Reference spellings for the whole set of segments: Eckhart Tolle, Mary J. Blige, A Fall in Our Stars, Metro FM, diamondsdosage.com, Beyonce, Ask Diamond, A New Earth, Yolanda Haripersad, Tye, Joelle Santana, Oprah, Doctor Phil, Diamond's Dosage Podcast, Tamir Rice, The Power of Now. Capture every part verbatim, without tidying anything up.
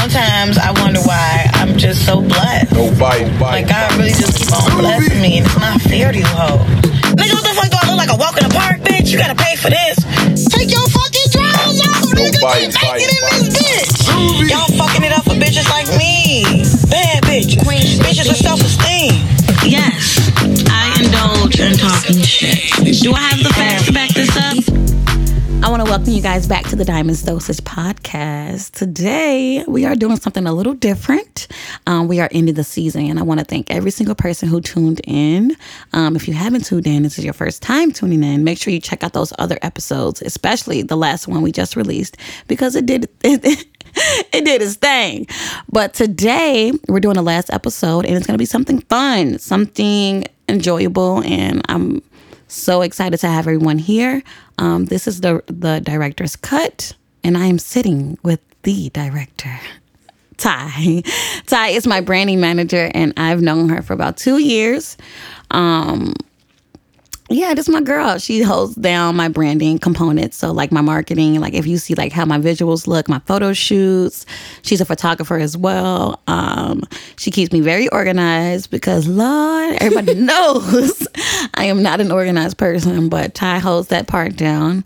sometimes I wonder why I'm just so blessed. Nobody, like, God really just keep on blessing me, and it's not fair to you hoes. Nigga, what the fuck do I look like, a walk in the park, bitch? You gotta pay for this. Take your fucking drawers off, nigga. Keep making in this bitch. Y'all fucking it up for bitches like me. Bad bitches. Bitches with self-esteem. Yes, I indulge in talking shit. Do I have the facts to back this up? I want to welcome you guys back to the Diamond's Dosage Podcast. Today, we are doing something a little different. Um, we are ending the season, and I want to thank every single person who tuned in. Um, if you haven't tuned in, this is your first time tuning in, make sure you check out those other episodes, especially the last one we just released, because it did... It, It did its thing. But today, we're doing the last episode, and it's going to be something fun, something enjoyable, and I'm so excited to have everyone here. Um, this is the, the director's cut, and I am sitting with the director, Tye. Tye is my branding manager, and I've known her for about two years. Um... Yeah, this is my girl. She holds down my branding components. So like my marketing, like if you see like how my visuals look, my photo shoots, she's a photographer as well. Um, she keeps me very organized because Lord, everybody knows I am not an organized person, but Ty holds that part down.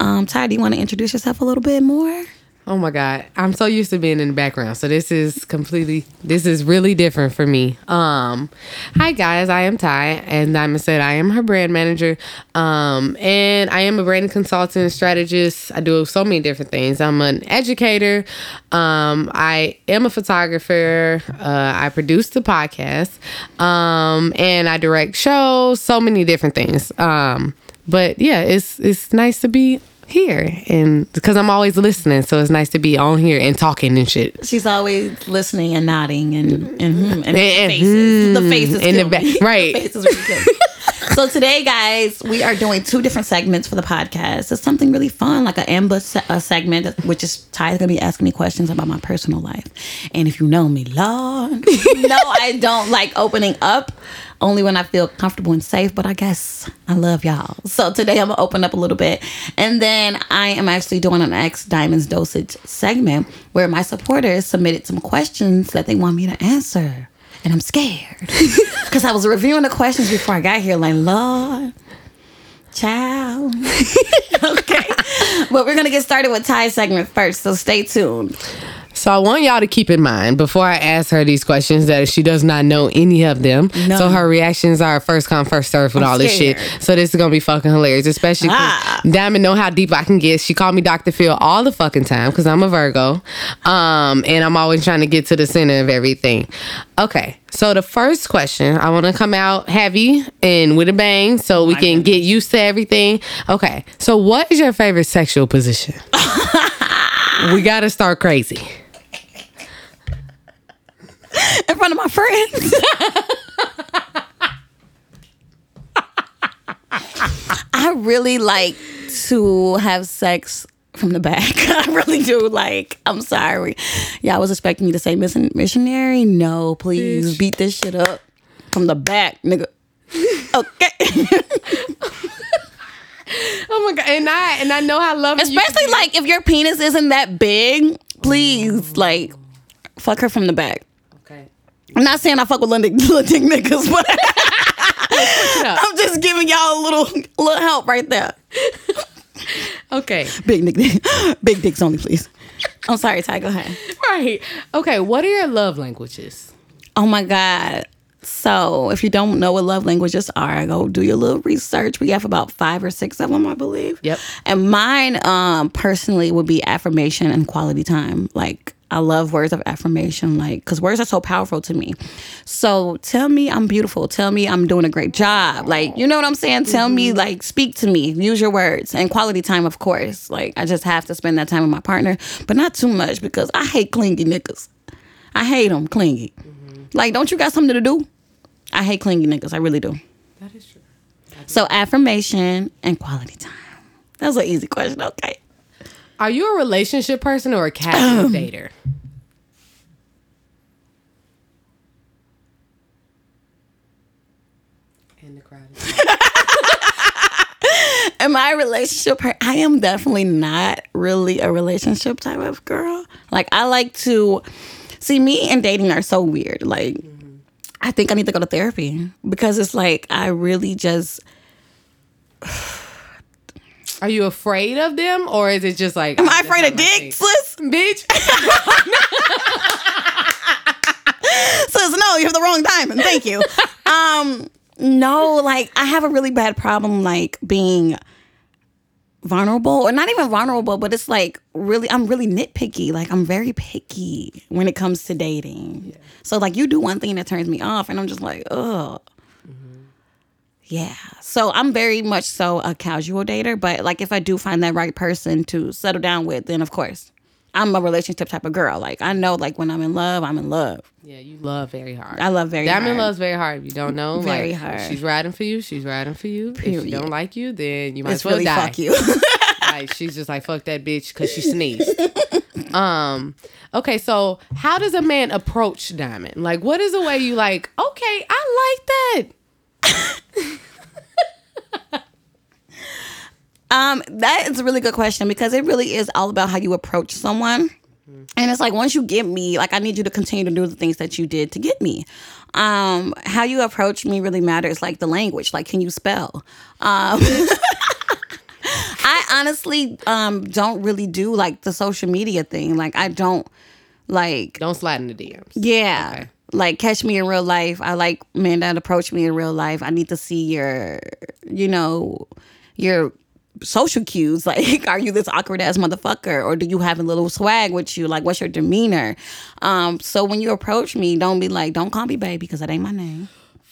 Um, Ty, do you want to introduce yourself a little bit more? Oh my God. I'm so used to being in the background. So this is completely, this is really different for me. Um, hi guys, I am Tye, and Diamond said I am her brand manager. Um, and I am a branding consultant, strategist. I do so many different things. I'm an educator. Um, I am a photographer. Uh, I produce the podcast. Um, and I direct shows, so many different things. Um, but yeah, it's, it's nice to be here, and because I'm always listening, so it's nice to be on here and talking and shit. She's always listening and nodding and and, and, and, and faces, and, the faces in the back, right? The faces really So today, guys, we are doing two different segments for the podcast. It's something really fun, like an ambush se- a segment, which is Ty's gonna be asking me questions about my personal life. And if you know me, Lord, you know I don't like opening up. Only when I feel comfortable and safe, but I guess I love y'all. So today I'm going to open up a little bit. And then I am actually doing an Ask Diamond's Dosage segment where my supporters submitted some questions that they want me to answer. And I'm scared because I was reviewing the questions before I got here like, Lord, child. Okay. But we're going to get started with Ty's segment first, so stay tuned. So I want y'all to keep in mind before I ask her these questions that she does not know any of them. No. So her reactions are first come, first serve with I'm all this scared. Shit. So this is going to be fucking hilarious, especially because ah. Diamond know how deep I can get. She called me Doctor Phil all the fucking time because I'm a Virgo. Um, and I'm always trying to get to the center of everything. Okay. So the first question, I want to come out heavy and with a bang so we can get used to everything. Okay. So what is your favorite sexual position? We got to start crazy. In front of my friends. I really like to have sex from the back. I really do. Like, I'm sorry. Y'all was expecting me to say miss- missionary. No, please beat this shit up from the back, nigga. Okay. Oh my God. And I and I know I love it. Especially you. Like if your penis isn't that big, please, like, fuck her from the back. I'm not saying I fuck with little dick niggas, but I'm just giving y'all a little little help right there. Okay. Big dick, big dicks only, please. I'm sorry, Ty, go ahead. Right. Okay, what are your love languages? Oh, my God. So, if you don't know what love languages are, go do your little research. We have about five or six of them, I believe. Yep. And mine, um, personally, would be affirmation and quality time, like... I love words of affirmation, like, because words are so powerful to me. So tell me I'm beautiful. Tell me I'm doing a great job. Like, you know what I'm saying? Tell mm-hmm. me, like, speak to me. Use your words. And quality time, of course. Like, I just have to spend that time with my partner. But not too much because I hate clingy niggas. I hate them clingy. Mm-hmm. Like, don't you got something to do? I hate clingy niggas. I really do. That is true. That is so affirmation and quality time. That was an easy question. Okay. Are you a relationship person or a casual um, dater? And the crowd is am I a relationship person? I am definitely not really a relationship type of girl. Like, I like to... See, me and dating are so weird. Like, mm-hmm. I think I need to go to therapy. Because it's like, I really just... Are you afraid of them? Or is it just like... Am I afraid of dick, sis? Bitch. Sis, no, you have the wrong diamond. Thank you. Um... No, like, I have a really bad problem, like, being vulnerable. Or not even vulnerable, but it's, like, really, I'm really nitpicky. Like, I'm very picky when it comes to dating. Yeah. So, like, you do one thing that turns me off, and I'm just like, ugh. Mm-hmm. Yeah. So, I'm very much so a casual dater. But, like, if I do find that right person to settle down with, then, of course, I'm a relationship type of girl. Like, I know, like, when I'm in love, I'm in love. Yeah, you love very hard. I love very Diamond hard. Diamond loves very hard. If you don't know, very like, hard. She's riding for you. She's riding for you. Period. If she don't like you, then you might it's as well really die. Fuck you. Like, she's just like, fuck that bitch because she sneezed. um. Okay, so how does a man approach Diamond? Like, what is the way you like, okay, I like that. Um, that is a really good question because it really is all about how you approach someone. Mm-hmm. And it's like, once you get me, like, I need you to continue to do the things that you did to get me. Um, how you approach me really matters, like the language. Like, can you spell? Um, I honestly um, don't really do, like, the social media thing. Like, I don't, like... Don't slide in the D Ms. Yeah. Okay. Like, catch me in real life. I like men that approach me in real life. I need to see your, you know, your... social cues. Like, are you this awkward ass motherfucker, or do you have a little swag with you? Like, what's your demeanor? Um so when you approach me, don't be like, don't call me baby because that ain't my name.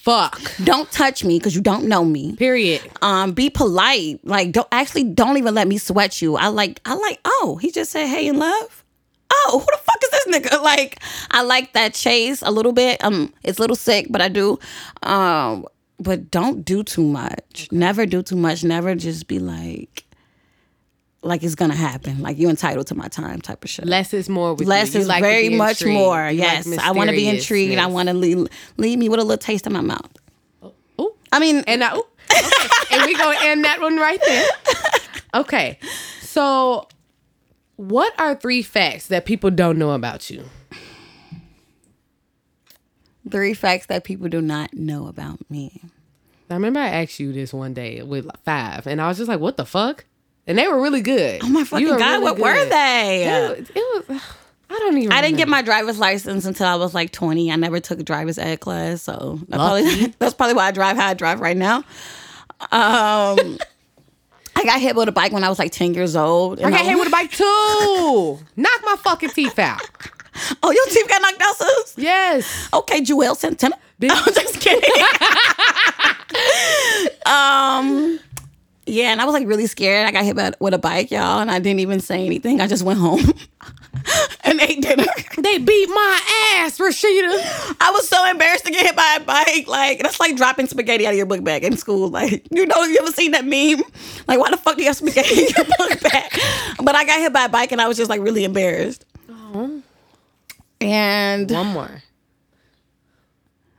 Fuck, don't touch me because you don't know me, period. Um be polite. Like, don't actually don't even let me sweat you. I like i like oh, he just said hey in love. Oh, who the fuck is this nigga? Like, I like that chase a little bit. Um it's a little sick, but I do. um But don't do too much. Okay. Never do too much. Never just be like, like it's going to happen. Like, you're entitled to my time type of shit. Less is more with Less you. Less is like very much intrigued. More. You yes. Like I want to be intrigued. I want to leave, leave me with a little taste in my mouth. Ooh. I mean. And I, ooh. Okay. And we going to end that one right there. Okay. So what are three facts that people don't know about you? Three facts that people do not know about me. I remember I asked you this one day with five, and I was just like, what the fuck? And they were really good. Oh my fucking God, really what good. Were they? It, it was, I don't even I remember. Didn't get my driver's license until I was like twenty. I never took a driver's ed class, so I probably, that's probably why I drive how I drive right now. Um... I got hit with a bike when I was like ten years old. I got I, hit with a bike too. Knock my fucking teeth out. Oh, your teeth got knocked out, sis? Yes. Okay, Joelle Santana. I'm oh, just kidding. um, yeah, and I was like really scared. I got hit by, with a bike, y'all, and I didn't even say anything. I just went home and ate dinner. They beat my ass, Rashida. I was so embarrassed to get hit by a bike. Like, that's like dropping spaghetti out of your book bag in school. Like, you know, you ever seen that meme? Like, why the fuck do you have spaghetti in your book bag? But I got hit by a bike, and I was just like really embarrassed. Oh. And one more.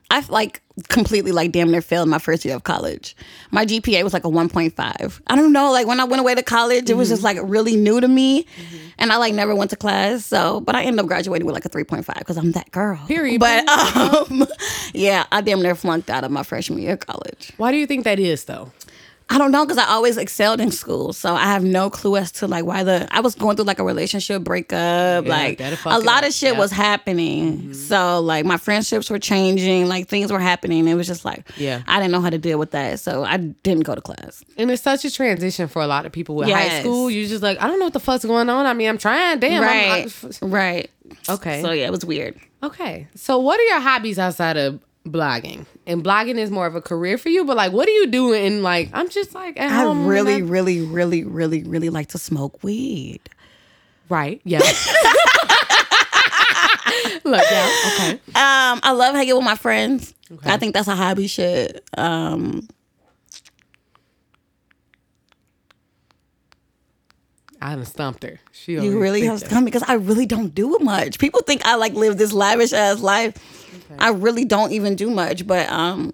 I like completely like damn near failed my first year of college. My G P A was like a one point five. I don't know, like when I went away to college, mm-hmm. It was just like really new to me, mm-hmm. And I like never went to class. So, but I ended up graduating with like a three point five because I'm that girl. Period. But um, yeah, I damn near flunked out of my freshman year of college. Why do you think that is though? I don't know, because I always excelled in school. So I have no clue as to, like, why the... I was going through, like, a relationship breakup. Yeah, like, a lot up. Of shit yeah. was happening. Mm-hmm. So, like, my friendships were changing. Like, things were happening. It was just like, yeah. I didn't know how to deal with that. So I didn't go to class. And it's such a transition for a lot of people. With yes. high school, you're just like, I don't know what the fuck's going on. I mean, I'm trying. Damn. Right. I'm, I, right. Okay. So, yeah, it was weird. Okay. So what are your hobbies outside of... blogging? And blogging is more of a career for you, but like, what are you doing? And like, I'm just like, at I home really, I... really, really, really, really like to smoke weed. Right? Yeah. Look, yeah. Okay. Um, I love hanging with my friends. Okay. I think that's a hobby shit. Um, I haven't stumped her. She you really have stumped because I really don't do much. People think I like live this lavish ass life. Okay. I really don't even do much, but um,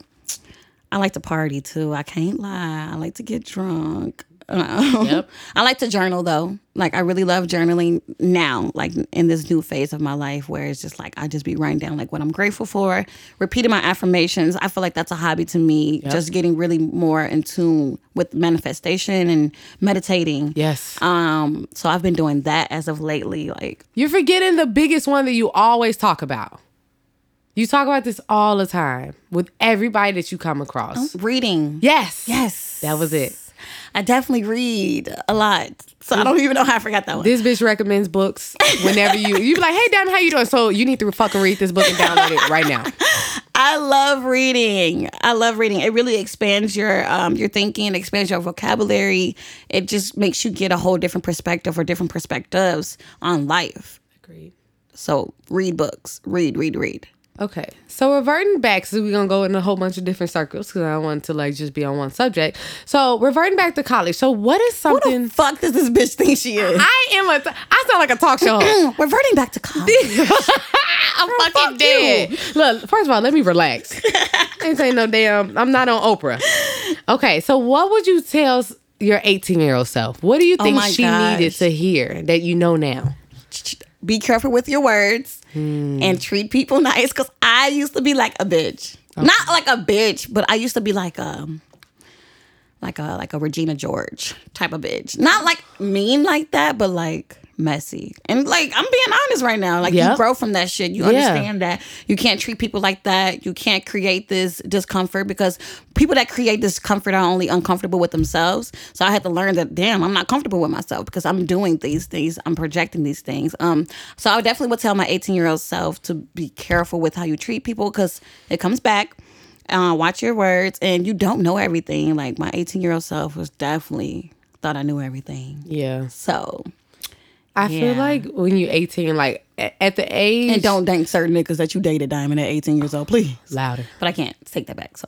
I like to party too. I can't lie. I like to get drunk. Yep. I like to journal, though. Like, I really love journaling now, like in this new phase of my life where it's just like I just be writing down like what I'm grateful for, repeating my affirmations. I feel like that's a hobby to me, yep. just getting really more in tune with manifestation and meditating. Yes. Um. So I've been doing that as of lately. Like, you're forgetting the biggest one that you always talk about. You talk about this all the time with everybody that you come across. I'm reading. Yes. Yes. That was it. I definitely read a lot. So I don't even know how I forgot that one. This bitch recommends books whenever you... You be like, hey, Diamond, how you doing? So you need to fucking read this book and download it right now. I love reading. I love reading. It really expands your um, your thinking, expands your vocabulary. It just makes you get a whole different perspective or different perspectives on life. Agreed. So read books. Read, read, read. Okay, so reverting back, so we're gonna go in a whole bunch of different circles because I don't want to like just be on one subject. So reverting back to college. So what is something? Who the fuck does this bitch think she is? I am a. T- I sound like a talk show host. Reverting back to college. I'm fucking fuck dead. You. Look, first of all, let me relax. This ain't no damn. I'm not on Oprah. Okay, so what would you tell your eighteen-year-old self? What do you think oh she gosh. needed to hear that you know now? Be careful with your words mm. and treat people nice. Because I used to be like a bitch. Okay. Not like a bitch, but I used to be like a, like a like a Regina George type of bitch. Not like mean like that, but like messy. And like, I'm being honest right now. Like yep. you grow from that shit. You yeah. understand that. You can't treat people like that. You can't create this discomfort because people that create discomfort are only uncomfortable with themselves. So I had to learn that, damn, I'm not comfortable with myself because I'm doing these things. I'm projecting these things. Um, so I definitely would tell my eighteen-year-old self to be careful with how you treat people because it comes back. Uh, watch your words. And you don't know everything. Like my eighteen-year-old self was definitely thought I knew everything. Yeah. So... I yeah. feel like when you're eighteen, like at the age... And don't date certain niggas that you dated, Diamond, at eighteen years old, please. Louder. But I can't take that back, so...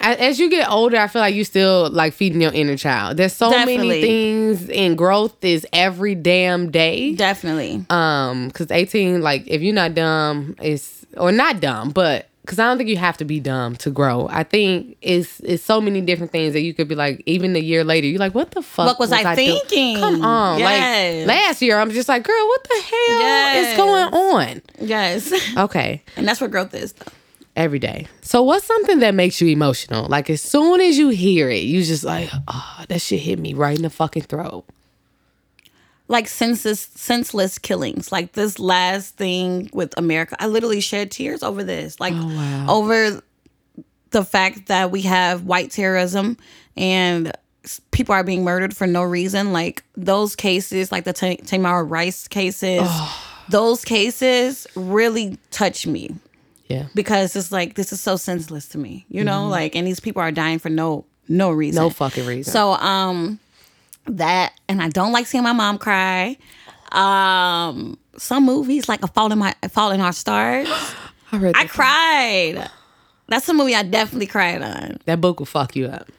As you get older, I feel like you still like feeding your inner child. There's so Definitely. many things, and growth is every damn day. Definitely. Um, because eighteen, like, if you're not dumb, it's... Or not dumb, but... Because I don't think you have to be dumb to grow. I think it's it's so many different things that you could be like, even a year later, you're like, what the fuck What was, was I, I thinking? Do-? Come on. Yes. Like, last year, I'm just like, girl, what the hell yes. is going on? Yes. Okay. And that's what growth is, though. Every day. So what's something that makes you emotional? Like, as soon as you hear it, you just like, oh, that shit hit me right in the fucking throat. Like senseless, senseless killings. Like this last thing with America. I literally shed tears over this. Like oh, wow. over the fact that we have white terrorism and people are being murdered for no reason. Like those cases, like the T- Tamir Rice cases, oh. those cases really touch me. Yeah. Because it's like, this is so senseless to me, you know? Mm-hmm. Like, and these people are dying for no, no reason. No fucking reason. So, um... that, and I don't like seeing my mom cry. Um, some movies, like A Fall in My A Fall in Our Stars, I, read I cried. One. That's a movie I definitely cried on. That book will fuck you up.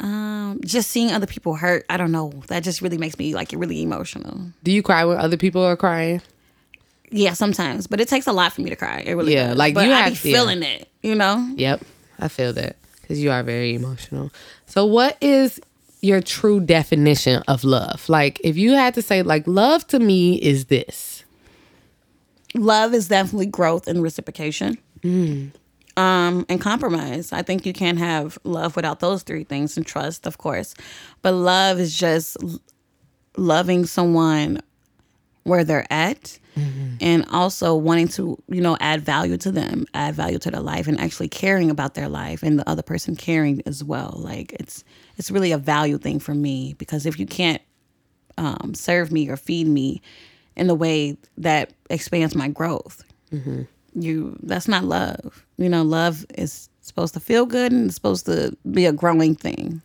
Um, just seeing other people hurt, I don't know. That just really makes me like really emotional. Do you cry when other people are crying? Yeah, sometimes, but it takes a lot for me to cry. It really yeah, does. Like but you I have, be feeling yeah. it, you know. Yep, I feel that because you are very emotional. So, what is your true definition of love? Like, if you had to say, like, love to me is this. Love is definitely growth and reciprocation. Mm. Um, and compromise. I think you can't have love without those three things, and trust, of course. But love is just loving someone where they're at, mm-hmm. and also wanting to, you know, add value to them, add value to their life, and actually caring about their life and the other person caring as well. Like, it's it's really a value thing for me, because if you can't um, serve me or feed me in a way that expands my growth, mm-hmm. you that's not love. You know, love is supposed to feel good, and it's supposed to be a growing thing.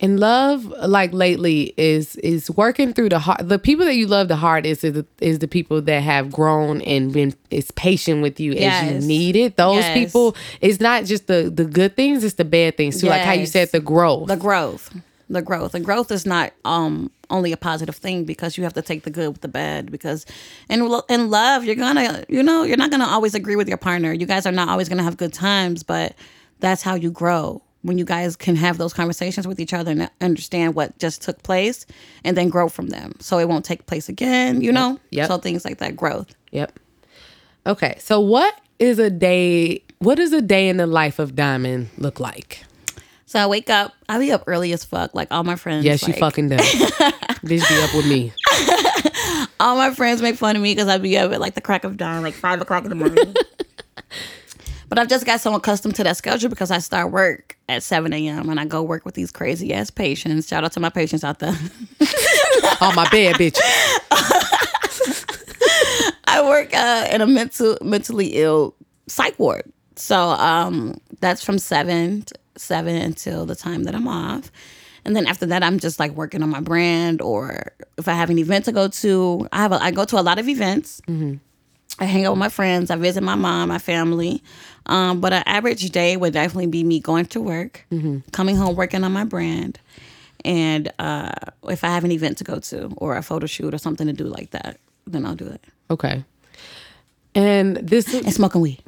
And love, like lately, is is working through the heart. The people that you love the hardest is the, is the people that have grown and been is patient with you yes. as you need it. Those yes. people, it's not just the, the good things, it's the bad things too. Yes. Like how you said, the growth. The growth. The growth. And growth is not um, only a positive thing, because you have to take the good with the bad. Because in, in love, you're going to, you know, you're not going to always agree with your partner. You guys are not always going to have good times, but that's how you grow. when you guys can have those conversations with each other and understand what just took place and then grow from them. So it won't take place again, you know? Yep. So things like that, growth. Yep. Okay. So what is a day, what does a day in the life of Diamond look like? So I wake up, I be up early as fuck, like all my friends. Yeah, she like, fucking does. Bitch be up with me. All my friends make fun of me because I be up at like the crack of dawn, like five o'clock in the morning. But I've just got so accustomed to that schedule because I start work at seven a.m. and I go work with these crazy ass patients. Shout out to my patients out there. On my bed, bitch. I work uh, in a mental, mentally ill psych ward. So um, that's from seven to seven until the time that I'm off. And then after that, I'm just like working on my brand, or if I have an event to go to, I have a, I go to a lot of events. Mm-hmm. I hang out with my friends. I visit my mom, my family. Um, but an average day would definitely be me going to work, mm-hmm. coming home, working on my brand. And uh, if I have an event to go to or a photo shoot or something to do like that, then I'll do it. Okay. And this... And smoking weed.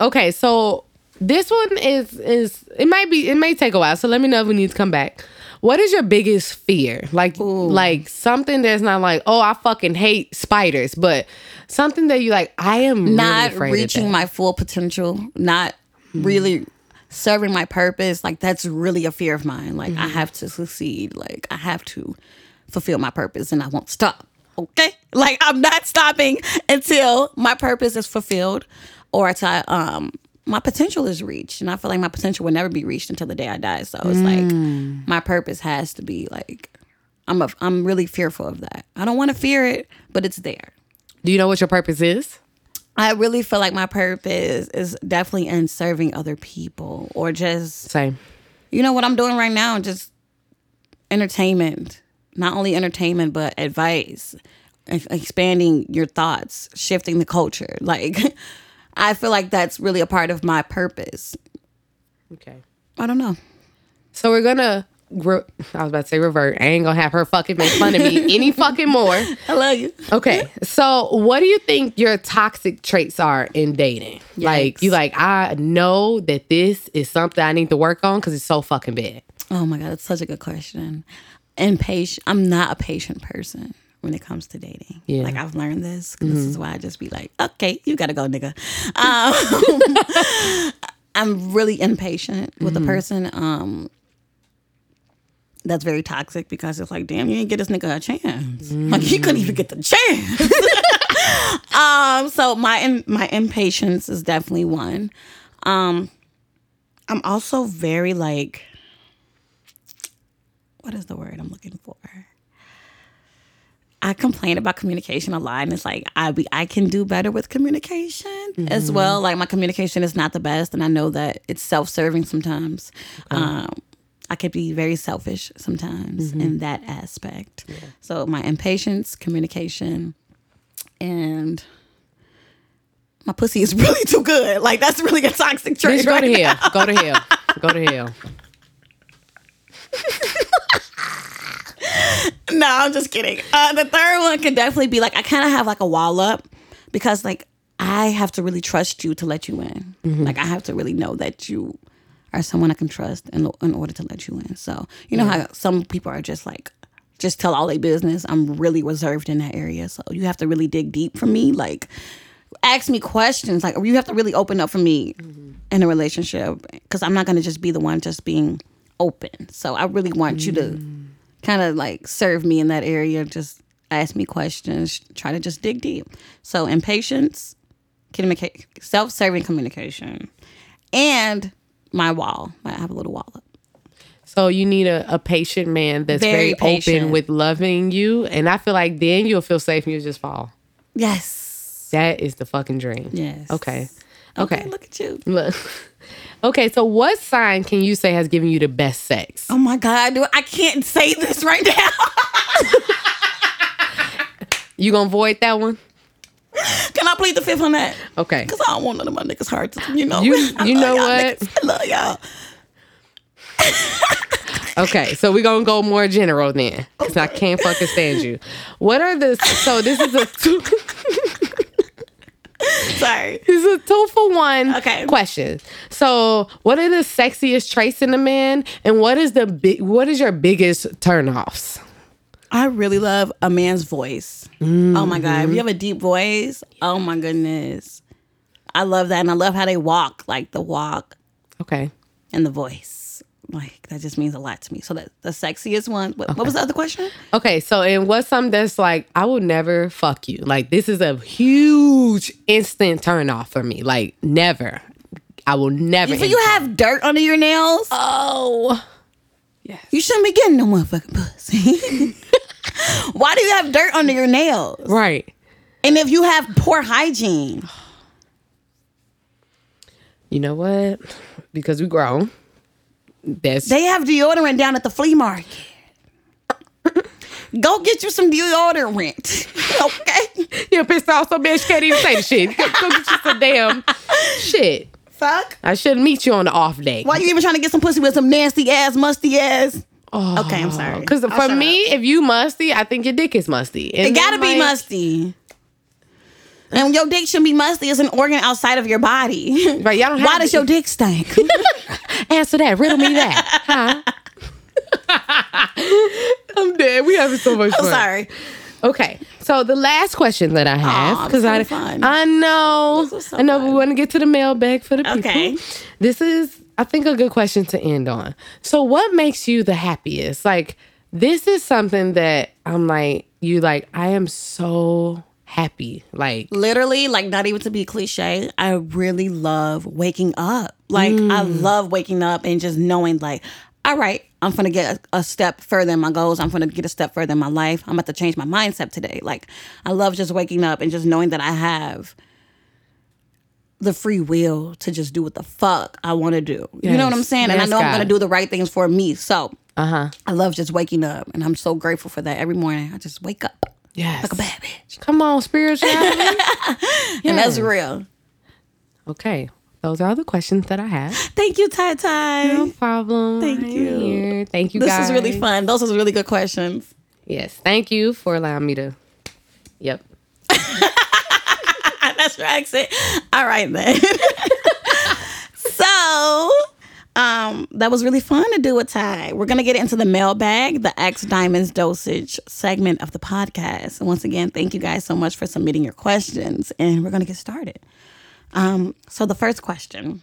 Okay, so this one is... is it might be... It may take a while, so let me know if we need to come back. What is your biggest fear? Like, Ooh. like something that's not like, oh, I fucking hate spiders, but something that you like, I am not really reaching my full potential, not mm-hmm. really serving my purpose. Like, that's really a fear of mine. Like, mm-hmm. I have to succeed. Like, I have to fulfill my purpose, and I won't stop. Okay? Like, I'm not stopping until my purpose is fulfilled, or until um. my potential is reached, and I feel like my potential will never be reached until the day I die. So it's mm. like my purpose has to be like I'm. A, I'm really fearful of that. I don't want to fear it, but it's there. Do you know what your purpose is? I really feel like my purpose is definitely in serving other people, or just same. You know what I'm doing right now? Just entertainment, not only entertainment, but advice, expanding your thoughts, shifting the culture, like. I feel like that's really a part of my purpose. Okay. I don't know. So we're going to... Re- I was about to say revert. I ain't going to have her fucking make fun of me any fucking more. I love you. Okay. So what do you think your toxic traits are in dating? Yikes. Like, you like, I know that this is something I need to work on because it's so fucking bad. Oh, my God. That's such a good question. Impatient. I'm not a patient person when it comes to dating. Yeah. Like, I've learned this. Mm-hmm. This is why I just be like, okay, you gotta go, nigga. Um, I'm really impatient with mm-hmm. a person. Um, that's very toxic because it's like, damn, you didn't get this nigga a chance. Mm-hmm. Like, he couldn't even get the chance. um, so my my impatience is definitely one. Um, I'm also very, like, what is the word I'm looking for? I complain about communication a lot, and it's like I be, I can do better with communication mm-hmm. as well. Like, my communication is not the best, and I know that it's self-serving sometimes. Okay. Um, I could be very selfish sometimes mm-hmm. in that aspect. Yeah. So my impatience, communication, and my pussy is really too good. Like, that's really a toxic trait. Just go, right to now. Hell. go to hell. Go to hell. Go to hell. No, I'm just kidding. Uh, the third one can definitely be like, I kind of have like a wall up because like I have to really trust you to let you in. Mm-hmm. Like, I have to really know that you are someone I can trust in, in order to let you in. So, you know yeah. how some people are just like, just tell all their business. I'm really reserved in that area. So you have to really dig deep for me. Like, ask me questions. Like, you have to really open up for me mm-hmm. in a relationship because I'm not going to just be the one just being open. So I really want mm-hmm. you to kind of like serve me in that area, just ask me questions, try to just dig deep. So impatience, self-serving communication, and my wall. I have a little wall up. So you need a, a patient man that's very, very patient. Open with loving you, and I feel like then you'll feel safe and you'll just fall. Yes. That is the fucking dream. Yes. Okay. Okay. Okay, look at you. Look. Okay, so what sign can you say has given you the best sex? Oh my God, dude, I can't say this right now. You gonna void that one? Can I plead the fifth on that? Okay. Because I don't want none of my niggas' hearts. You know, you, you know what? Niggas. I love y'all. Okay, so we're gonna go more general then. Because okay. I can't fucking stand you. What are the so this is a two Sorry. It's a two for one okay. question. So what are the sexiest traits in a man? And what is the big, what is your biggest turnoffs? I really love a man's voice. Mm-hmm. Oh my God. If you have a deep voice, oh my goodness. I love that. And I love how they walk, like the walk. Okay. And the voice. Like, that just means a lot to me. So that the sexiest one. What, okay. what was the other question? Okay. So, and what's something that's like, I will never fuck you. Like, this is a huge instant turn off for me. Like, never. I will never. So you have dirt under your nails? Oh. Yes. You shouldn't be getting no motherfucking pussy. Why do you have dirt under your nails? Right. And if you have poor hygiene. You know what? Because we grown. That's they have deodorant down at the flea market. Go get you some deodorant. Okay? You're pissed off so bad you can't even say the shit. Go get you some damn shit. Fuck. I shouldn't meet you on the off day. Why you even trying to get some pussy with some nasty ass, musty ass? Oh, okay, I'm sorry. Because for me, up. if you musty, I think your dick is musty. And it gotta be like, musty. And your dick shouldn't be musty. It's an organ outside of your body. Right? Y'all don't have Why to, does your dick stink? Answer that. Riddle me that. Huh? I'm dead. We having so much I'm fun. I'm sorry. Okay. So the last question that I have, because I, so I know, so I know, fun. we want to get to the mailbag for the people. Okay. This is, I think, a good question to end on. So, what makes you the happiest? Like, this is something that I'm like, you like, I am so happy. Like, literally, like, not even to be cliche, I really love waking up. Like, mm. I love waking up and just knowing, like, all right, I'm going to get a, a step further in my goals. I'm going to get a step further in my life. I'm about to change my mindset today. Like, I love just waking up and just knowing that I have the free will to just do what the fuck I want to do. Yes. You know what I'm saying? And yes, I know God. I'm going to do the right things for me. So uh-huh. I love just waking up. And I'm so grateful for that. Every morning, I just wake up. Yes. Like a bad bitch. Come on, spirituality. Yes. And that's real. Okay. Those are all the questions that I have. Thank you, Tye Tye. No problem. Thank I'm you. Here. Thank you, this guys. This was really fun. Those are really good questions. Yes. Thank you for allowing me to... Yep. That's your accent. All right, then. So, um, that was really fun to do with Tye. We're going to get into the mailbag, the Ask Diamond's Dosage segment of the podcast. And once again, thank you guys so much for submitting your questions. And we're going to get started. Um, so the first question,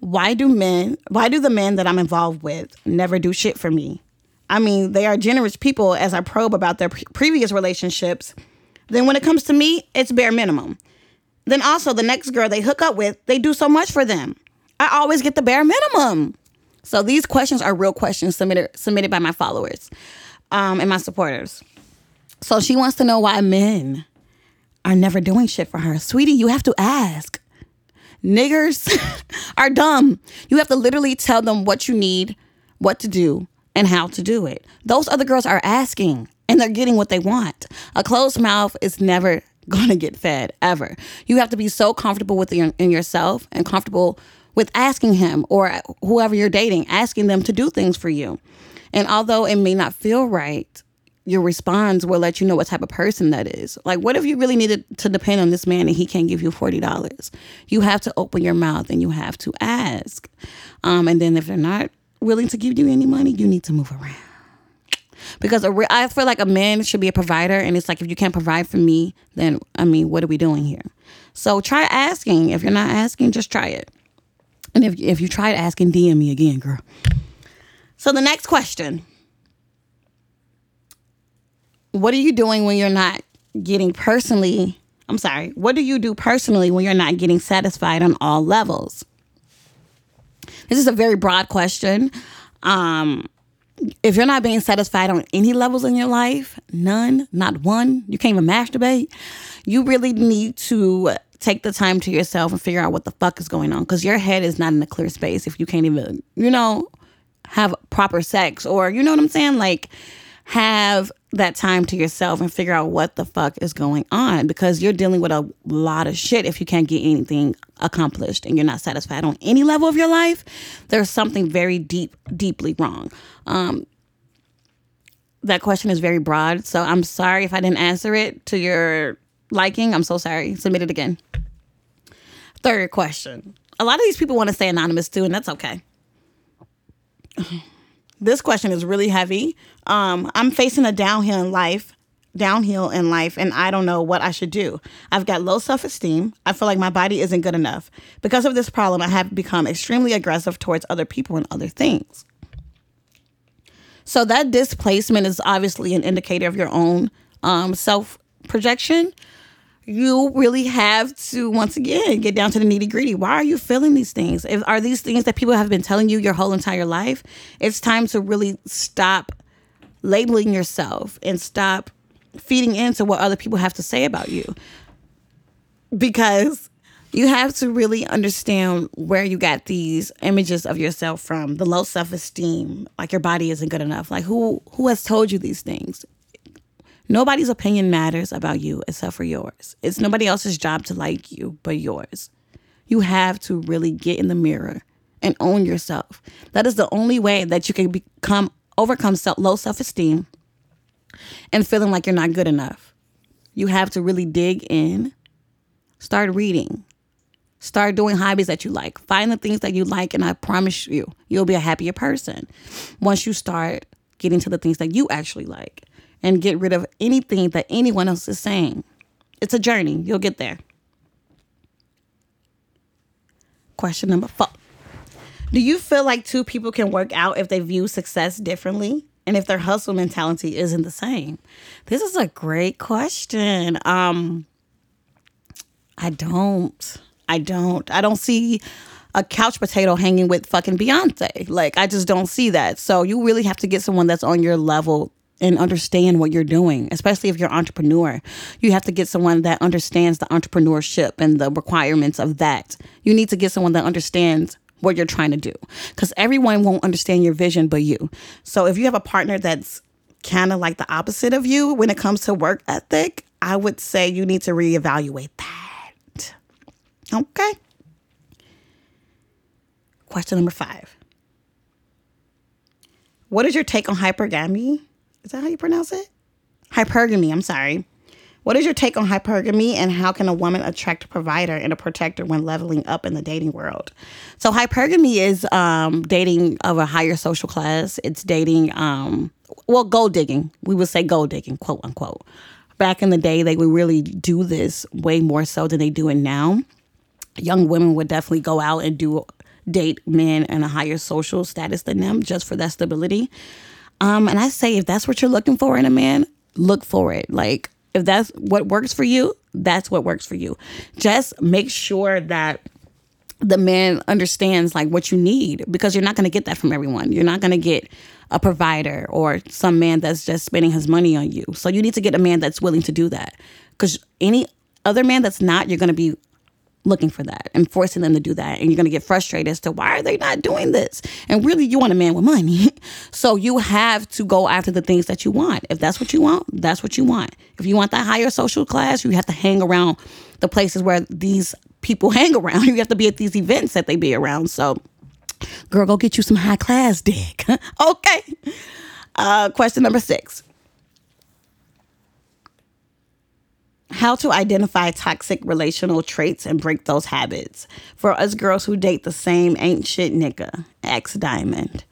why do men, why do the men that I'm involved with never do shit for me? I mean, they are generous people as I probe about their pre- previous relationships. Then when it comes to me, it's bare minimum. Then also the next girl they hook up with, they do so much for them. I always get the bare minimum. So these questions are real questions submitted, submitted by my followers, um, and my supporters. So she wants to know why men are never doing shit for her. Sweetie, you have to ask. Niggers are dumb. You have to literally tell them what you need, what to do, and how to do it. Those other girls are asking, and they're getting what they want. A closed mouth is never going to get fed, ever. You have to be so comfortable with your, in yourself and comfortable with asking him or whoever you're dating, asking them to do things for you. And although it may not feel right, your response will let you know what type of person that is. Like, what if you really needed to depend on this man and he can't give you forty dollars? You have to open your mouth and you have to ask. Um, and then if they're not willing to give you any money, you need to move around. Because a re- I feel like a man should be a provider. And it's like, if you can't provide for me, then, I mean, what are we doing here? So try asking. If you're not asking, just try it. And if, if you tried asking, D M me again, girl. So the next question. What are you doing when you're not getting personally, I'm sorry, what do you do personally when you're not getting satisfied on all levels? This is a very broad question. Um, if you're not being satisfied on any levels in your life, none, not one, you can't even masturbate, you really need to take the time to yourself and figure out what the fuck is going on, because your head is not in a clear space if you can't even, you know, have proper sex or, you know what I'm saying? Like, have that time to yourself and figure out what the fuck is going on, because you're dealing with a lot of shit if you can't get anything accomplished and you're not satisfied on any level of your life. There's something very deep, deeply wrong. Um, that question is very broad, so I'm sorry if I didn't answer it to your liking, I'm so sorry. Submit it again. Third question. A lot of these people want to stay anonymous too, and that's okay. This question is really heavy. Um, I'm facing a downhill in life, downhill in life, and I don't know what I should do. I've got low self-esteem. I feel like my body isn't good enough. Because of this problem, I have become extremely aggressive towards other people and other things. So that displacement is obviously an indicator of your own um, self-projection. You really have to, once again, get down to the nitty-gritty. Why are you feeling these things? If, are these things that people have been telling you your whole entire life? It's time to really stop labeling yourself and stop feeding into what other people have to say about you. Because you have to really understand where you got these images of yourself from. The low self-esteem, like your body isn't good enough. Like who who has told you these things? Nobody's opinion matters about you except for yours. It's nobody else's job to like you but yours. You have to really get in the mirror and own yourself. That is the only way that you can become overcome self, low self-esteem and feeling like you're not good enough. You have to really dig in. Start reading. Start doing hobbies that you like. Find the things that you like, and I promise you, you'll be a happier person once you start getting to the things that you actually like. And get rid of anything that anyone else is saying. It's a journey. You'll get there. Question number four. Do you feel like two people can work out if they view success differently? And if their hustle mentality isn't the same? This is a great question. Um, I don't. I don't. I don't see a couch potato hanging with fucking Beyonce. Like, I just don't see that. So you really have to get someone that's on your level and understand what you're doing, especially if you're an entrepreneur. You have to get someone that understands the entrepreneurship and the requirements of that. You need to get someone that understands what you're trying to do, because everyone won't understand your vision but you. So if you have a partner that's kind of like the opposite of you when it comes to work ethic, I would say you need to reevaluate that. Okay. Question number five. What is your take on hypergamy? Is that how you pronounce it? Hypergamy, I'm sorry. What is your take on hypergamy, and how can a woman attract a provider and a protector when leveling up in the dating world? So hypergamy is um, dating of a higher social class. It's dating, um, well, gold digging. We would say gold digging, quote unquote. Back in the day, they would really do this way more so than they do it now. Young women would definitely go out and do date men in a higher social status than them just for that stability. Um, and I say, if that's what you're looking for in a man, look for it. Like, if that's what works for you, that's what works for you. Just make sure that the man understands, like, what you need, because you're not going to get that from everyone. You're not going to get a provider or some man that's just spending his money on you. So you need to get a man that's willing to do that, because any other man that's not, you're going to be looking for that and forcing them to do that. And you're going to get frustrated as to why are they not doing this? And really, you want a man with money. So you have to go after the things that you want. If that's what you want, that's what you want. If you want that higher social class, you have to hang around the places where these people hang around. You have to be at these events that they be around. So, girl, go get you some high class dick. Okay. Uh, question number six. How to identify toxic relational traits and break those habits. For us girls who date the same ain't shit nigga, Ask Diamond.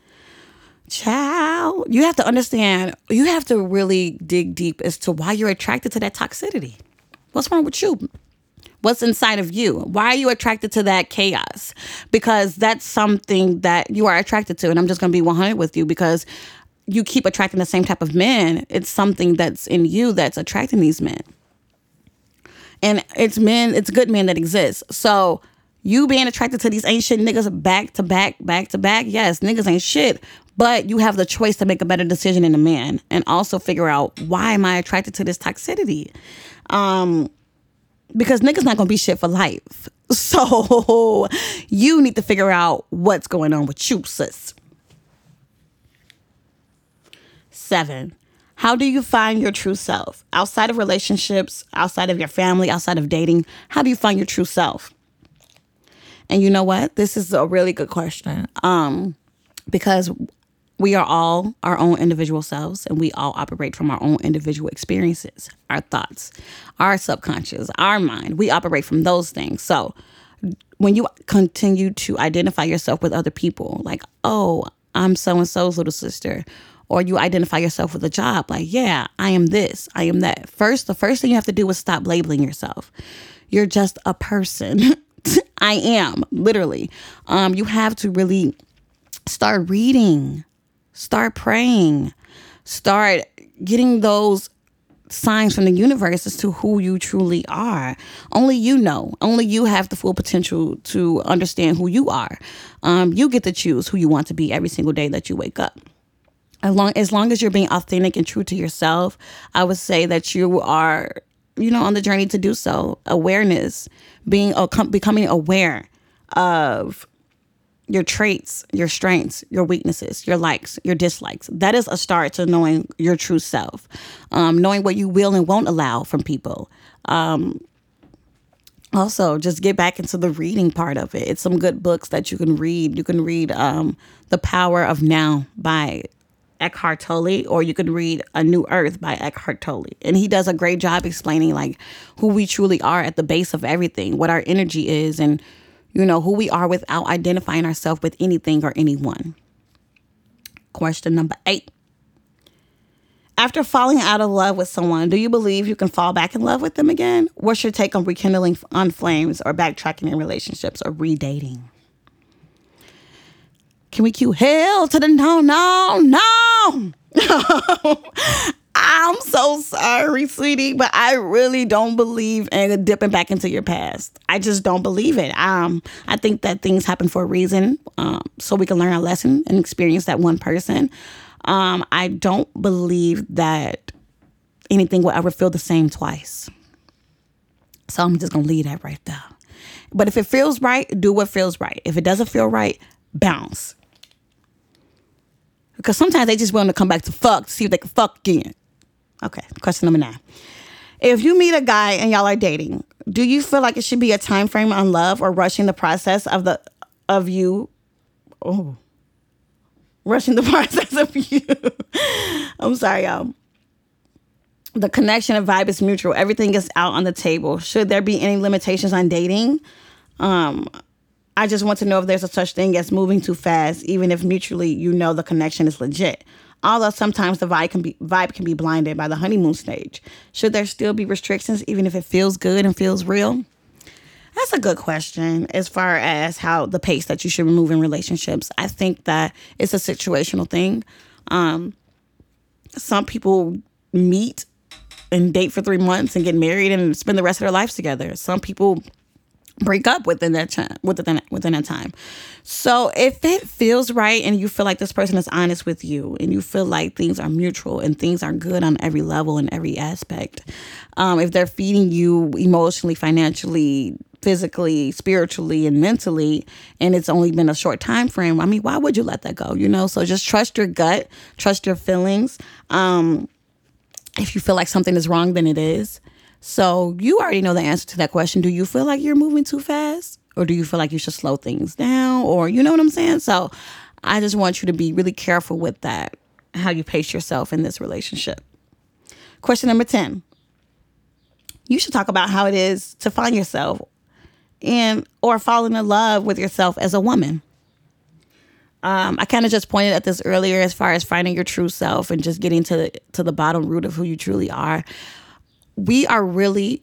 Child, you have to understand, you have to really dig deep as to why you're attracted to that toxicity. What's wrong with you? What's inside of you? Why are you attracted to that chaos? Because that's something that you are attracted to. And I'm just going to be one hundred with you, because you keep attracting the same type of men. It's something that's in you that's attracting these men. And it's men, it's good men that exist. So you being attracted to these ain't shit niggas back to back, back to back. Yes, niggas ain't shit. But you have the choice to make a better decision in a man, and also figure out, why am I attracted to this toxicity? Um, because niggas not going to be shit for life. So you need to figure out what's going on with you, sis. Seven. How do you find your true self? Outside of relationships, outside of your family, outside of dating, how do you find your true self? And you know what? This is a really good question. Um, because We are all our own individual selves, and we all operate from our own individual experiences, our thoughts, our subconscious, our mind. We operate from those things. So when you continue to identify yourself with other people, like, oh, I'm so-and-so's little sister, or you identify yourself with a job, like, yeah, I am this, I am that. First, the first thing you have to do is stop labeling yourself. You're just a person. I am, literally. Um, you have to really start reading, start praying, start getting those signs from the universe as to who you truly are. Only you know. Only you have the full potential to understand who you are. Um, you get to choose who you want to be every single day that you wake up. As long, as long as you're being authentic and true to yourself, I would say that you are, you know, on the journey to do so. Awareness, being becoming aware of your traits, your strengths, your weaknesses, your likes, your dislikes. That is a start to knowing your true self, um, knowing what you will and won't allow from people. Um, also, just get back into the reading part of it. It's some good books that you can read. You can read um, The Power of Now by Eckhart Tolle, or you could read A New Earth by Eckhart Tolle. And he does a great job explaining like who we truly are at the base of everything, what our energy is, and you know, who we are without identifying ourselves with anything or anyone. Question number eight. After falling out of love with someone, do you believe you can fall back in love with them again? What's your take on rekindling on flames or backtracking in relationships or redating? Can we cue hell to the no, no, no? I'm so sorry, sweetie, but I really don't believe in dipping back into your past. I just don't believe it. Um, I think that things happen for a reason, um, so we can learn our lesson and experience that one person. Um, I don't believe that anything will ever feel the same twice. So I'm just going to leave that right there. But if it feels right, do what feels right. If it doesn't feel right, bounce. Because sometimes they just want to come back to fuck, to see if they can fuck again. Okay, question number nine. If you meet a guy and y'all are dating, do you feel like it should be a time frame on love or rushing the process of the of you? Oh, rushing the process of you. I'm sorry, y'all. The connection and vibe is mutual. Everything is out on the table. Should there be any limitations on dating? Um... I just want to know if there's a such thing as moving too fast, even if mutually you know the connection is legit. Although sometimes the vibe can be vibe can be blinded by the honeymoon stage. Should there still be restrictions, even if it feels good and feels real? That's a good question as far as how the pace that you should move in relationships. I think that it's a situational thing. Um, some people meet and date for three months and get married and spend the rest of their lives together. Some people break up within that time, within within that time. So if it feels right and you feel like this person is honest with you and you feel like things are mutual and things are good on every level and every aspect, um, if they're feeding you emotionally, financially, physically, spiritually, and mentally, and it's only been a short time frame, I mean, why would you let that go? You know, so just trust your gut, trust your feelings. Um, if you feel like something is wrong, then it is. So you already know the answer to that question. Do you feel like you're moving too fast? Or do you feel like you should slow things down? Or you know what I'm saying? So I just want you to be really careful with that, how you pace yourself in this relationship. Question number ten. You should talk about how it is to find yourself and or falling in love with yourself as a woman. Um, I kind of just pointed at this earlier as far as finding your true self and just getting to the, to the bottom root of who you truly are. We are really,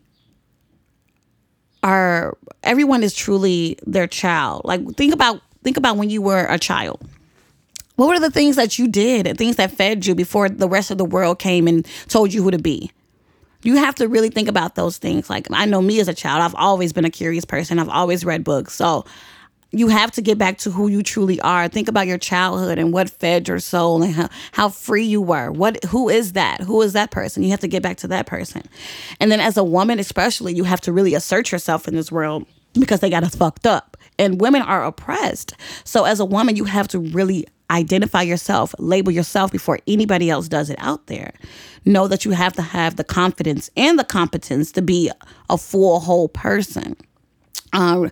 are, everyone is truly their child. Like, think about, think about when you were a child. What were the things that you did and things that fed you before the rest of the world came and told you who to be? You have to really think about those things. Like, I know me as a child, I've always been a curious person. I've always read books. So you have to get back to who you truly are. Think about your childhood and what fed your soul and how, how free you were. What, who is that? Who is that person? You have to get back to that person. And then as a woman, especially, you have to really assert yourself in this world because they got us fucked up and women are oppressed. So as a woman, you have to really identify yourself, label yourself before anybody else does it out there. Know that you have to have the confidence and the competence to be a full, whole person. Um,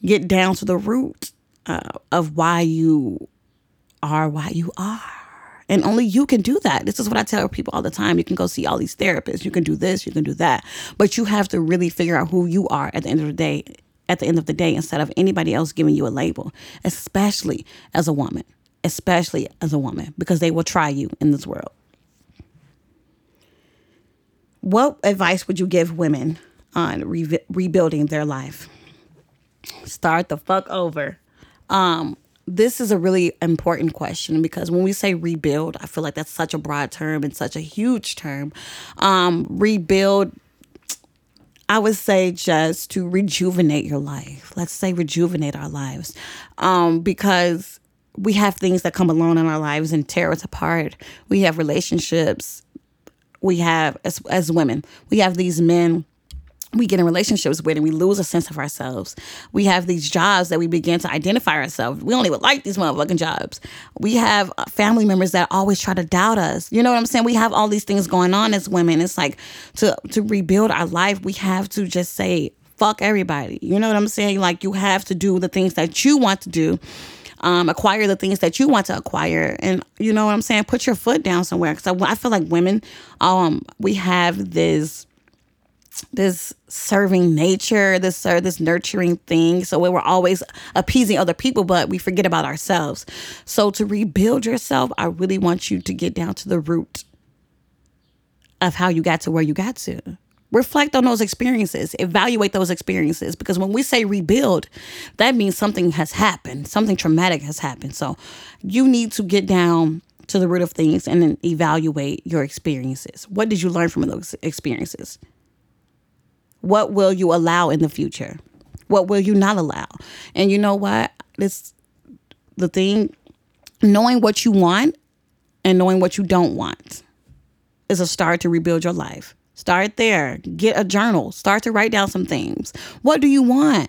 Get down to the root uh, of why you are, why you are. And only you can do that. This is what I tell people all the time. You can go see all these therapists. You can do this. You can do that. But you have to really figure out who you are at the end of the day, at the end of the day, instead of anybody else giving you a label, especially as a woman, especially as a woman, because they will try you in this world. What advice would you give women on re- rebuilding their life? Start the fuck over. Um, this is a really important question, because when we say rebuild, I feel like that's such a broad term and such a huge term. Um, rebuild, I would say just to rejuvenate your life. Let's say rejuvenate our lives, um, because we have things that come along in our lives and tear us apart. We have relationships. We have, as as women, we have these men we get in relationships with, and we lose a sense of ourselves. We have these jobs that we begin to identify ourselves. We don't even like these motherfucking jobs. We have family members that always try to doubt us. You know what I'm saying? We have all these things going on as women. It's like to, to rebuild our life, we have to just say, fuck everybody. You know what I'm saying? Like, you have to do the things that you want to do. Um, acquire the things that you want to acquire. And you know what I'm saying? Put your foot down somewhere. Because I, I feel like women, um, we have this this serving nature, this uh, this nurturing thing. So we were always appeasing other people, but we forget about ourselves. So to rebuild yourself, I really want you to get down to the root of how you got to where you got to. Reflect on those experiences, evaluate those experiences, because when we say rebuild, that means something has happened, something traumatic has happened. So you need to get down to the root of things and then evaluate your experiences. What did you learn from those experiences? What will you allow in the future? What will you not allow? And you know what? This, the thing, knowing what you want and knowing what you don't want is a start to rebuild your life. Start there. Get a journal. Start to write down some things. What do you want?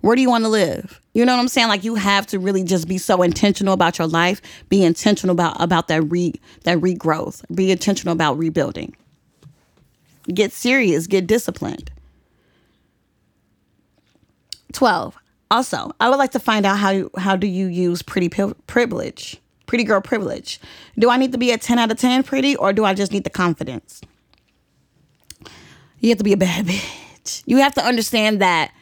Where do you want to live? You know what I'm saying? Like, you have to really just be so intentional about your life. Be intentional about, about that re that regrowth. Be intentional about rebuilding. Get serious. Get disciplined. twelve. Also, I would like to find out how how do you use pretty pil- privilege, pretty girl privilege. Do I need to be a ten out of ten pretty, or do I just need the confidence? You have to be a bad bitch. You have to understand that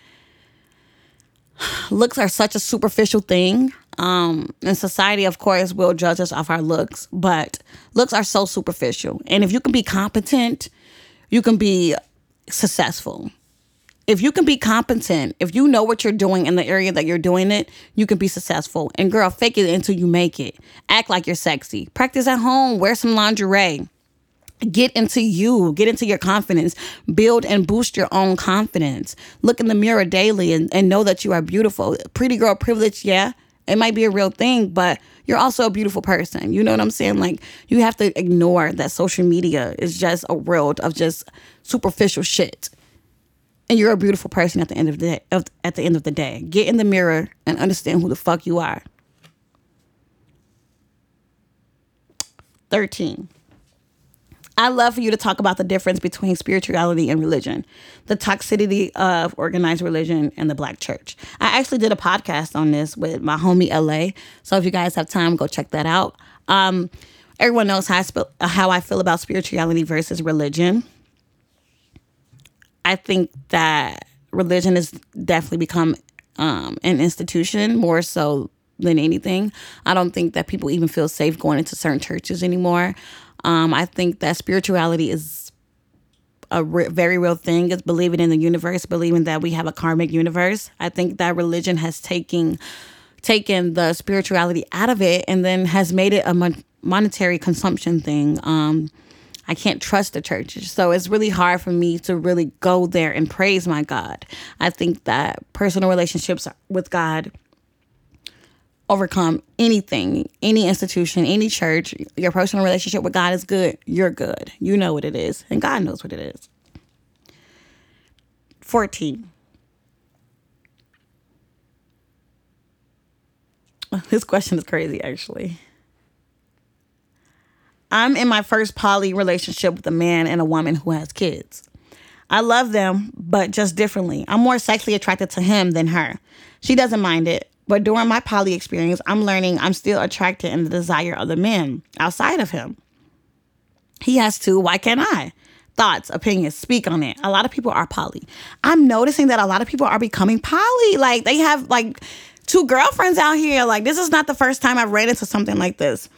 looks are such a superficial thing. Um, and society, of course, will judge us off our looks. But looks are so superficial. And if you can be competent, you can be successful. If you can be competent, if you know what you're doing in the area that you're doing it, you can be successful. And girl, fake it until you make it. Act like you're sexy. Practice at home. Wear some lingerie. Get into you, get into your confidence, build and boost your own confidence. Look in the mirror daily and, and know that you are beautiful. Pretty girl privilege, yeah, it might be a real thing, but you're also a beautiful person. You know what I'm saying? Like, you have to ignore that social media is just a world of just superficial shit. And you're a beautiful person at the end of the day, of, at the end of the day. Get in the mirror and understand who the fuck you are. thirteen. I love for you to talk about the difference between spirituality and religion, the toxicity of organized religion and the black church. I actually did a podcast on this with my homie L A. So if you guys have time, go check that out. Um, everyone knows how I, sp- how I feel about spirituality versus religion. I think that religion has definitely become um, an institution more so than anything. I don't think that people even feel safe going into certain churches anymore. Um, I think that spirituality is a re- very real thing. It's believing in the universe, believing that we have a karmic universe. I think that religion has taken, taken the spirituality out of it and then has made it a mon- monetary consumption thing. Um, I can't trust the churches. So it's really hard for me to really go there and praise my God. I think that personal relationships with God overcome anything, any institution, any church. Your personal relationship with God is good. You're good. You know what it is, and God knows what it is. fourteen. This question is crazy, actually. I'm in my first poly relationship with a man and a woman who has kids. I love them, but just differently. I'm more sexually attracted to him than her. She doesn't mind it, But during my poly experience, I'm learning I'm still attracted in the desire of the men outside of him. He has to. Why can't I? Thoughts, opinions, speak on it. A lot of people are poly. I'm noticing that a lot of people are becoming poly. Like, they have, like, two girlfriends out here. Like, this is not the first time I've ran into something like this.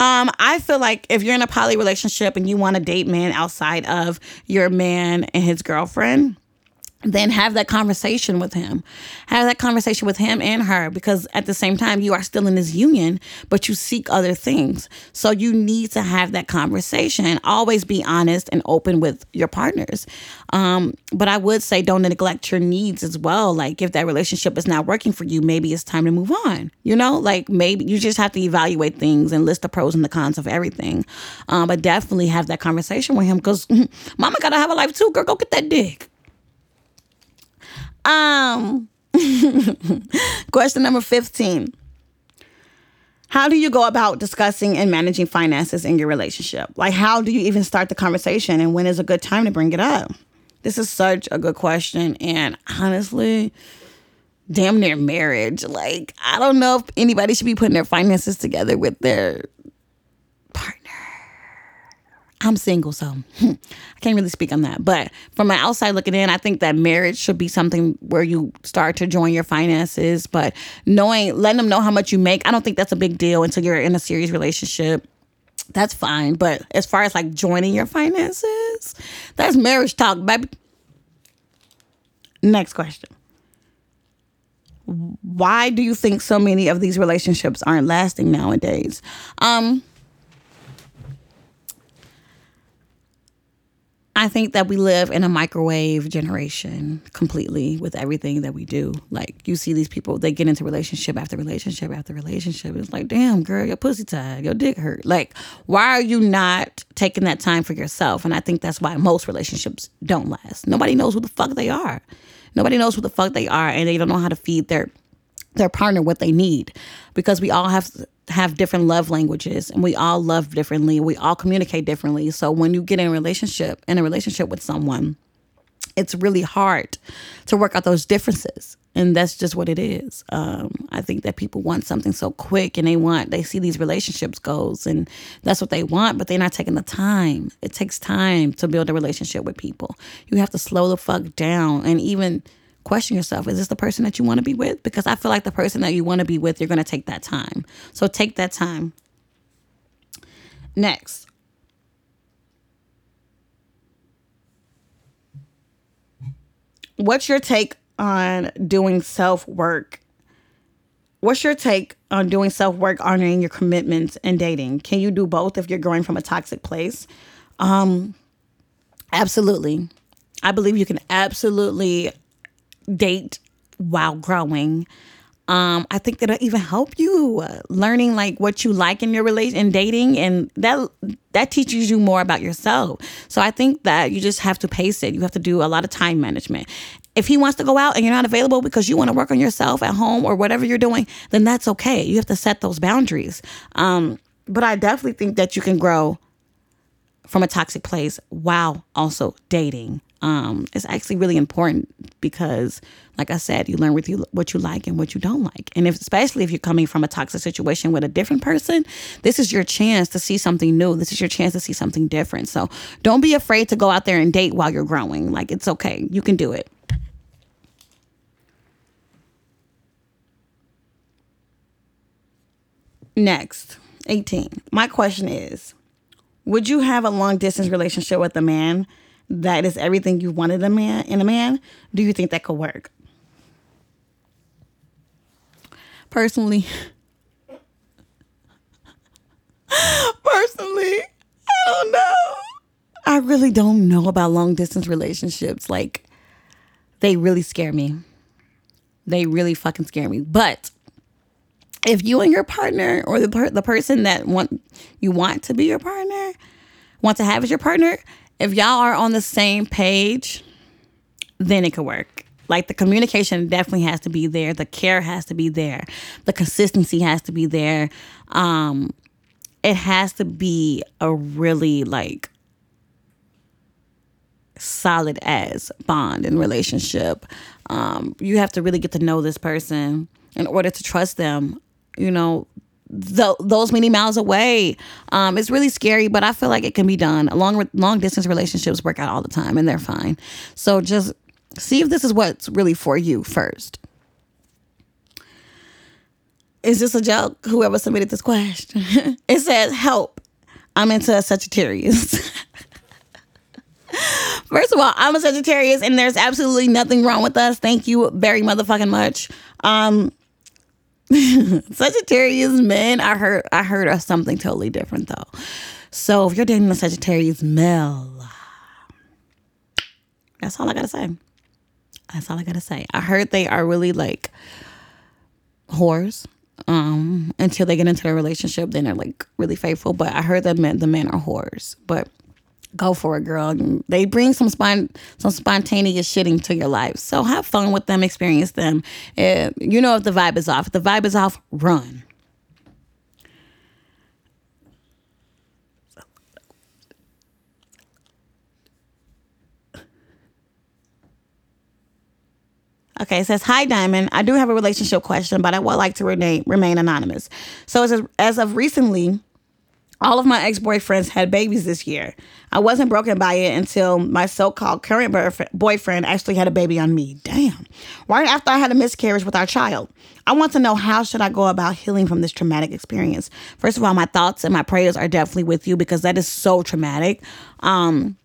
Um, I feel like if you're in a poly relationship and you want to date men outside of your man and his girlfriend, then have that conversation with him. Have that conversation with him and her, because at the same time, you are still in this union, but you seek other things. So you need to have that conversation. Always be honest and open with your partners. Um, but I would say don't neglect your needs as well. Like, if that relationship is not working for you, maybe it's time to move on. You know, like, maybe you just have to evaluate things and list the pros and the cons of everything. Um, but definitely have that conversation with him, because mama gotta have a life too, girl. Go get that dick. Um, question number fifteen. How do you go about discussing and managing finances in your relationship? Like, how do you even start the conversation, and when is a good time to bring it up? This is such a good question, and honestly, damn near marriage. Like, I don't know if anybody should be putting their finances together with their partner. I'm single, so I can't really speak on that. But from an outside looking in, I think that marriage should be something where you start to join your finances. But knowing, letting them know how much you make, I don't think that's a big deal until you're in a serious relationship. That's fine. But as far as, like, joining your finances, that's marriage talk, baby. Next question. Why do you think so many of these relationships aren't lasting nowadays? Um... I think that we live in a microwave generation completely with everything that we do. Like, you see these people, they get into relationship after relationship after relationship. It's like, damn, girl, your pussy tied, your dick hurt. Like, why are you not taking that time for yourself? And I think that's why most relationships don't last. Nobody knows who the fuck they are. Nobody knows who the fuck they are, and they don't know how to feed their their partner what they need, because we all have have different love languages, and we all love differently. We all communicate differently. So when you get in a relationship, in a relationship with someone, it's really hard to work out those differences. And that's just what it is. Um, I think that people want something so quick, and they want, they see these relationships goals, and that's what they want, but they're not taking the time. It takes time to build a relationship with people. You have to slow the fuck down and even question yourself, is this the person that you want to be with? Because I feel like the person that you want to be with, you're going to take that time. So take that time. Next. What's your take on doing self-work? What's your take on doing self-work, honoring your commitments, and dating? Can you do both if you're growing from a toxic place? Um, absolutely. I believe you can absolutely date while growing. Um, I think that'll even help you uh, learning like what you like in your relation and dating, and that that teaches you more about yourself. So I think that you just have to pace it. You have to do a lot of time management. If he wants to go out and you're not available because you want to work on yourself at home or whatever you're doing, then that's okay. You have to set those boundaries. Um, but I definitely think that you can grow from a toxic place while also dating. Um, it's actually really important, because, like I said, you learn with you what you like and what you don't like. And if, especially if you're coming from a toxic situation with a different person, this is your chance to see something new. This is your chance to see something different. So don't be afraid to go out there and date while you're growing. Like, it's okay. You can do it. Next, eighteen. My question is, would you have a long distance relationship with a man that is everything you wanted a man in a man? Do you think that could work? Personally, personally, I don't know. I really don't know about long distance relationships. Like, they really scare me. They really fucking scare me. But if you and your partner, or the per- the person that want you want to be your partner, want to have as your partner, if y'all are on the same page, then it could work. Like, the communication definitely has to be there. The care has to be there. The consistency has to be there. Um, it has to be a really, like, solid as bond and relationship. Um, you have to really get to know this person in order to trust them, you know, th- those many miles away. Um, it's really scary, but I feel like it can be done. Long, long distance relationships work out all the time and they're fine. So just see if this is what's really for you first. Is this a joke? Whoever submitted this question. It says, help, I'm into a Sagittarius. First of all, I'm a Sagittarius and there's absolutely nothing wrong with us. Thank you very motherfucking much. Um, Sagittarius men, I heard, I heard of something totally different though. So if you're dating a Sagittarius male, that's all I gotta say. That's all I gotta say. I heard they are really like whores. Um, until they get into their relationship, then they're like really faithful. But I heard that men, the men are whores. But go for it, girl. They bring some spon- some spontaneous shit into your life. So have fun with them, experience them. If, you know if the vibe is off. If the vibe is off, run. Okay, it says, hi, Diamond. I do have a relationship question, but I would like to remain, remain anonymous. So it says, as of recently, all of my ex-boyfriends had babies this year. I wasn't broken by it until my so-called current boyfriend actually had a baby on me. Damn. Right after I had a miscarriage with our child. I want to know, how should I go about healing from this traumatic experience? First of all, my thoughts and my prayers are definitely with you because that is so traumatic. Um...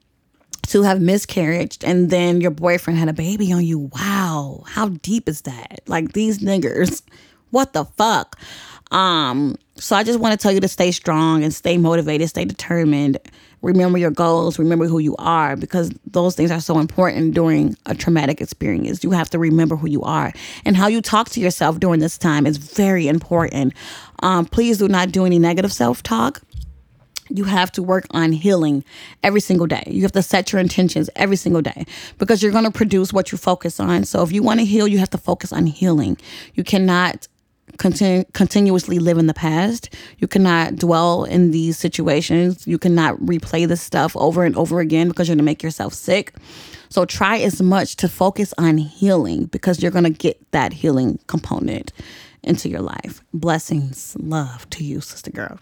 to have miscarriage and then your boyfriend had a baby on you. Wow. How deep is that? Like these niggers, what the fuck? Um, so I just want to tell you to stay strong and stay motivated, stay determined. Remember your goals. Remember who you are, because those things are so important during a traumatic experience. You have to remember who you are, and how you talk to yourself during this time is very important. Um, please do not do any negative self-talk. You have to work on healing every single day. You have to set your intentions every single day because you're going to produce what you focus on. So if you want to heal, you have to focus on healing. You cannot continu- continuously live in the past. You cannot dwell in these situations. You cannot replay this stuff over and over again because you're going to make yourself sick. So try as much to focus on healing because you're going to get that healing component into your life. Blessings, love to you, sister girl.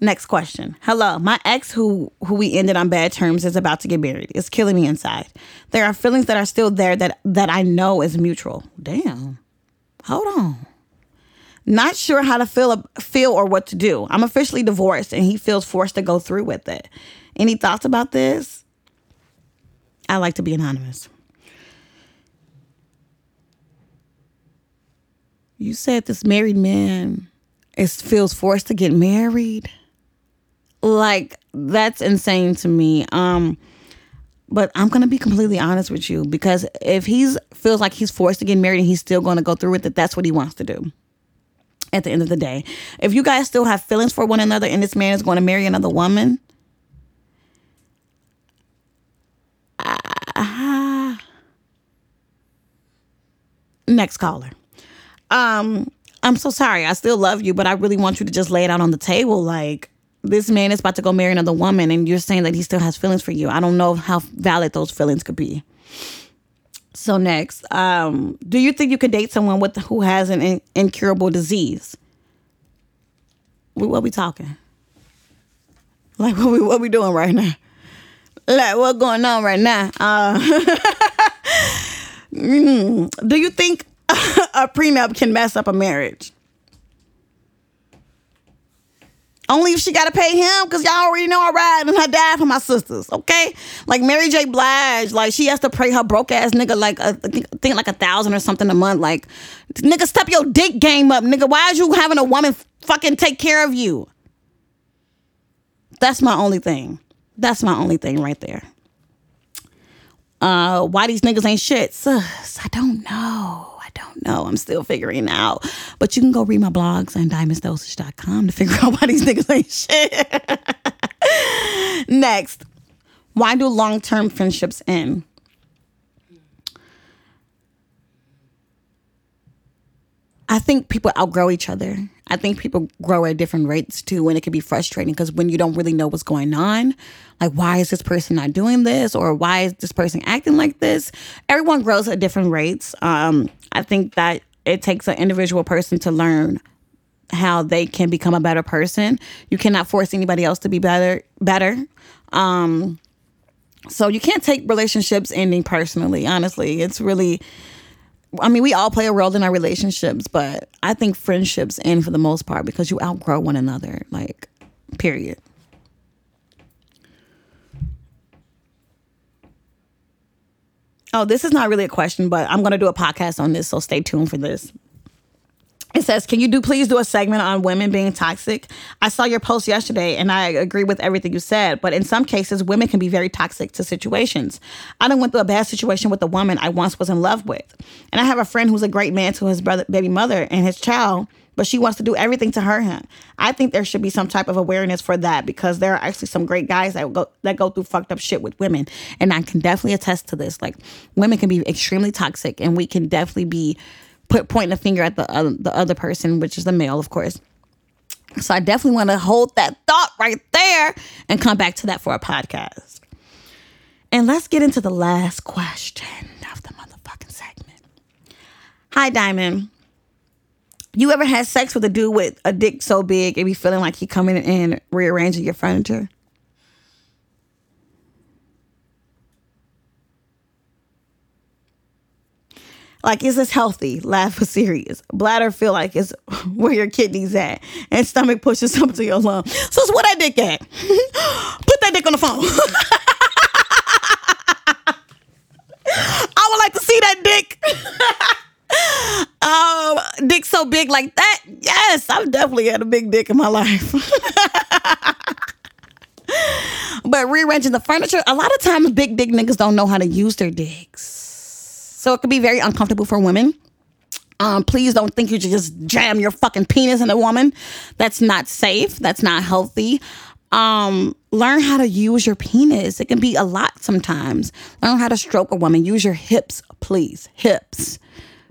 Next question. Hello, my ex who, who we ended on bad terms is about to get married. It's killing me inside. There are feelings that are still there that, that I know is mutual. Damn. Hold on. Not sure how to feel, feel or what to do. I'm officially divorced and he feels forced to go through with it. Any thoughts about this? I like to be anonymous. You said this married man is, feels forced to get married. Like, that's insane to me. Um, but I'm going to be completely honest with you, because if he's feels like he's forced to get married and he's still going to go through with it, that's what he wants to do at the end of the day. If you guys still have feelings for one another and this man is going to marry another woman, uh, next caller. Um, I'm so sorry. I still love you, but I really want you to just lay it out on the table. Like, this man is about to go marry another woman and you're saying that he still has feelings for you. I don't know how valid those feelings could be. So next, um, do you think you could date someone with who has an in- incurable disease? What we talking? Like, what we what we doing right now? Like, what's going on right now? Uh, mm, do you think a prenup can mess up a marriage? Only if she got to pay him, because y'all already know I ride and I died for my sisters, okay? Like Mary J. Blige, like she has to pay her broke ass nigga like a thing like a thousand or something a month. Like, nigga, step your dick game up, nigga. Why is you having a woman fucking take care of you? That's my only thing. That's my only thing right there. Uh, why these niggas ain't shit? Sus, I don't know. I don't know. I'm still figuring it out. But you can go read my blogs on diamonds dosage dot com to figure out why these niggas ain't shit. Next. Why do long-term friendships end? I think people outgrow each other. I think people grow at different rates too, and it can be frustrating because when you don't really know what's going on, like, why is this person not doing this, or why is this person acting like this? Everyone grows at different rates. Um, I think that it takes an individual person to learn how they can become a better person. You cannot force anybody else to be better. Better. Um, so you can't take relationships ending personally. Honestly, it's really. I mean, we all play a role in our relationships, but I think friendships end for the most part because you outgrow one another, like, period. Oh, this is not really a question, but I'm going to do a podcast on this, so stay tuned for this. It says, can you do please do a segment on women being toxic? I saw your post yesterday and I agree with everything you said, but in some cases, women can be very toxic to situations. I done went through a bad situation with a woman I once was in love with. And I have a friend who's a great man to his brother, baby mother and his child, but she wants to do everything to hurt him. I think there should be some type of awareness for that because there are actually some great guys that go that go through fucked up shit with women. And I can definitely attest to this. Like, women can be extremely toxic and we can definitely be Put pointing a finger at the other, the other person, which is the male, of course. So I definitely want to hold that thought right there and come back to that for a podcast. And let's get into the last question of the motherfucking segment. Hi, Diamond. You ever had sex with a dude with a dick so big it be feeling like he coming in and rearranging your furniture? Like, is this healthy? Laugh for serious. Bladder feel like it's where your kidneys at. And stomach pushes something to your lung. So it's where that dick at? Put that dick on the phone. I would like to see that dick. um, dick so big like that? Yes, I've definitely had a big dick in my life. But rearranging the furniture, a lot of times big dick niggas don't know how to use their dicks. So it could be very uncomfortable for women. Um, please don't think you should just jam your fucking penis in a woman. That's not safe. That's not healthy. Um, learn how to use your penis. It can be a lot sometimes. Learn how to stroke a woman. Use your hips, please. Hips.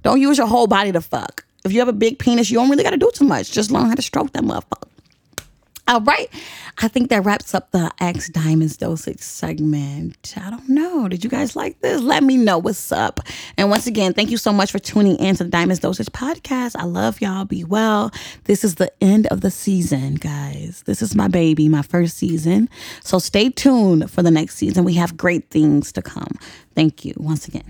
Don't use your whole body to fuck. If you have a big penis, you don't really got to do too much. Just learn how to stroke that motherfucker. All right. I think that wraps up the Ask Diamond's Dosage segment. I don't know. Did you guys like this? Let me know what's up. And once again, thank you so much for tuning in to the Diamond's Dosage podcast. I love y'all. Be well. This is the end of the season, guys. This is my baby, my first season. So stay tuned for the next season. We have great things to come. Thank you once again.